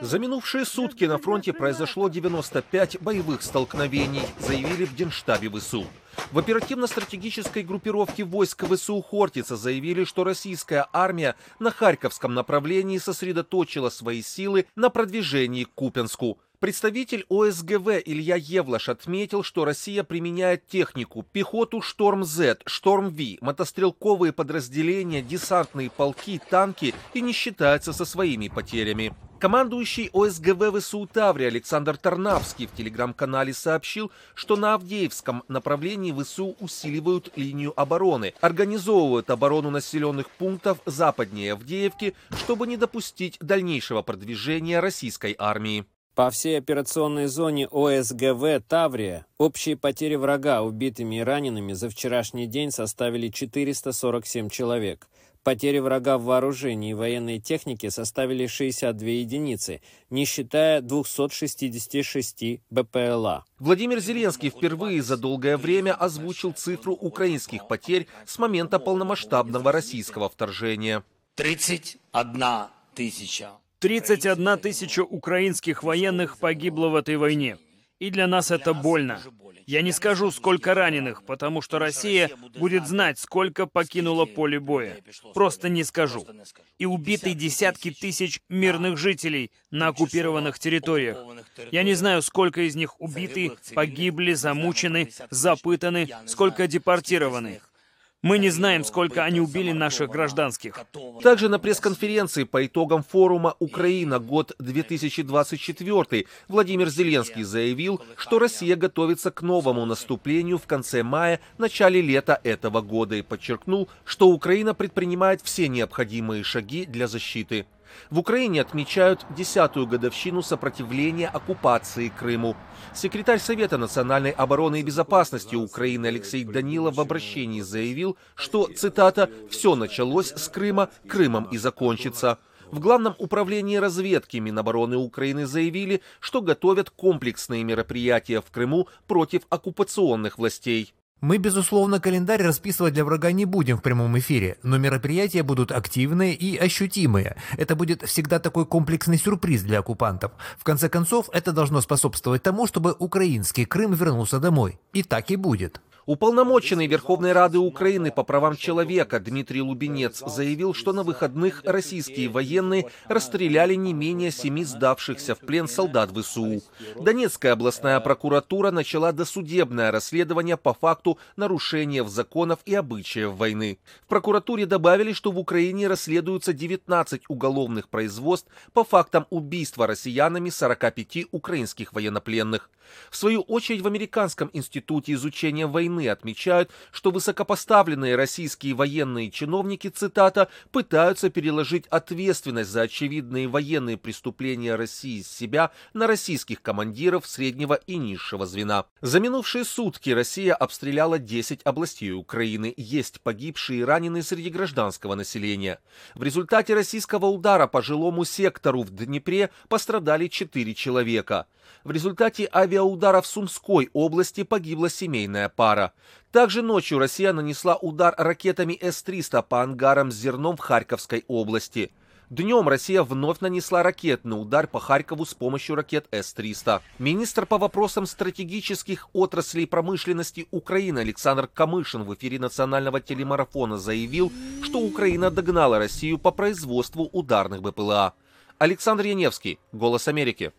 За минувшие сутки на фронте произошло 95 боевых столкновений, заявили в Генштабе ВСУ. В оперативно-стратегической группировке войск ВСУ «Хортица» заявили, что российская армия на Харьковском направлении сосредоточила свои силы на продвижении к Купянску. Представитель ОСГВ Илья Евлаш отметил, что Россия применяет технику, пехоту «Шторм-З», «Шторм-Ви», мотострелковые подразделения, десантные полки, танки и не считается со своими потерями. Командующий ОСГВ ВСУ Таврии Александр Тарнавский в телеграм-канале сообщил, что на Авдеевском направлении ВСУ усиливают линию обороны, организовывают оборону населенных пунктов западнее Авдеевки, чтобы не допустить дальнейшего продвижения российской армии. По всей операционной зоне ОСГВ «Таврия» общие потери врага убитыми и ранеными за вчерашний день составили 447 человек. Потери врага в вооружении и военной технике составили 62 единицы, не считая 266 БпЛА. Владимир Зеленский впервые за долгое время озвучил цифру украинских потерь с момента полномасштабного российского вторжения. 31 тысяча украинских военных погибло в этой войне. И для нас это больно. Я не скажу, сколько раненых, потому что Россия будет знать, сколько покинуло поле боя. Просто не скажу. И убиты десятки тысяч мирных жителей на оккупированных территориях. Я не знаю, сколько из них убиты, погибли, замучены, запытаны, сколько депортированы. Мы не знаем, сколько они убили наших гражданских. Также на пресс-конференции по итогам форума «Украина. Год 2024» Владимир Зеленский заявил, что Россия готовится к новому наступлению в конце мая, начале лета этого года и подчеркнул, что Украина предпринимает все необходимые шаги для защиты. В Украине отмечают 10-ю годовщину сопротивления оккупации Крыму. Секретарь Совета национальной обороны и безопасности Украины Алексей Данилов в обращении заявил, что, цитата, «все началось с Крыма, Крымом и закончится». В Главном управлении разведки Минобороны Украины заявили, что готовят комплексные мероприятия в Крыму против оккупационных властей. Мы, безусловно, календарь расписывать для врага не будем в прямом эфире, но мероприятия будут активные и ощутимые. Это будет всегда такой комплексный сюрприз для оккупантов. В конце концов, это должно способствовать тому, чтобы украинский Крым вернулся домой. И так и будет. Уполномоченный Верховной Рады Украины по правам человека Дмитрий Лубинец заявил, что на выходных российские военные расстреляли не менее 7 сдавшихся в плен солдат ВСУ. Донецкая областная прокуратура начала досудебное расследование по факту нарушения законов и обычаев войны. В прокуратуре добавили, что в Украине расследуются 19 уголовных производств по фактам убийства россиянами 45 украинских военнопленных. В свою очередь в Американском институте изучения войны отмечают, что высокопоставленные российские военные чиновники, цитата, пытаются переложить ответственность за очевидные военные преступления России с себя на российских командиров среднего и низшего звена. За минувшие сутки Россия обстреляла 10 областей Украины. Есть погибшие и раненые среди гражданского населения. В результате российского удара по жилому сектору в Днепре пострадали 4 человека. В результате авиаудара в Сумской области погибла семейная пара. Также ночью Россия нанесла удар ракетами С-300 по ангарам с зерном в Харьковской области. Днем Россия вновь нанесла ракетный удар по Харькову с помощью ракет С-300. Министр по вопросам стратегических отраслей промышленности Украины Александр Камышин в эфире национального телемарафона заявил, что Украина догнала Россию по производству ударных БПЛА. Александр Яневский, «Голос Америки».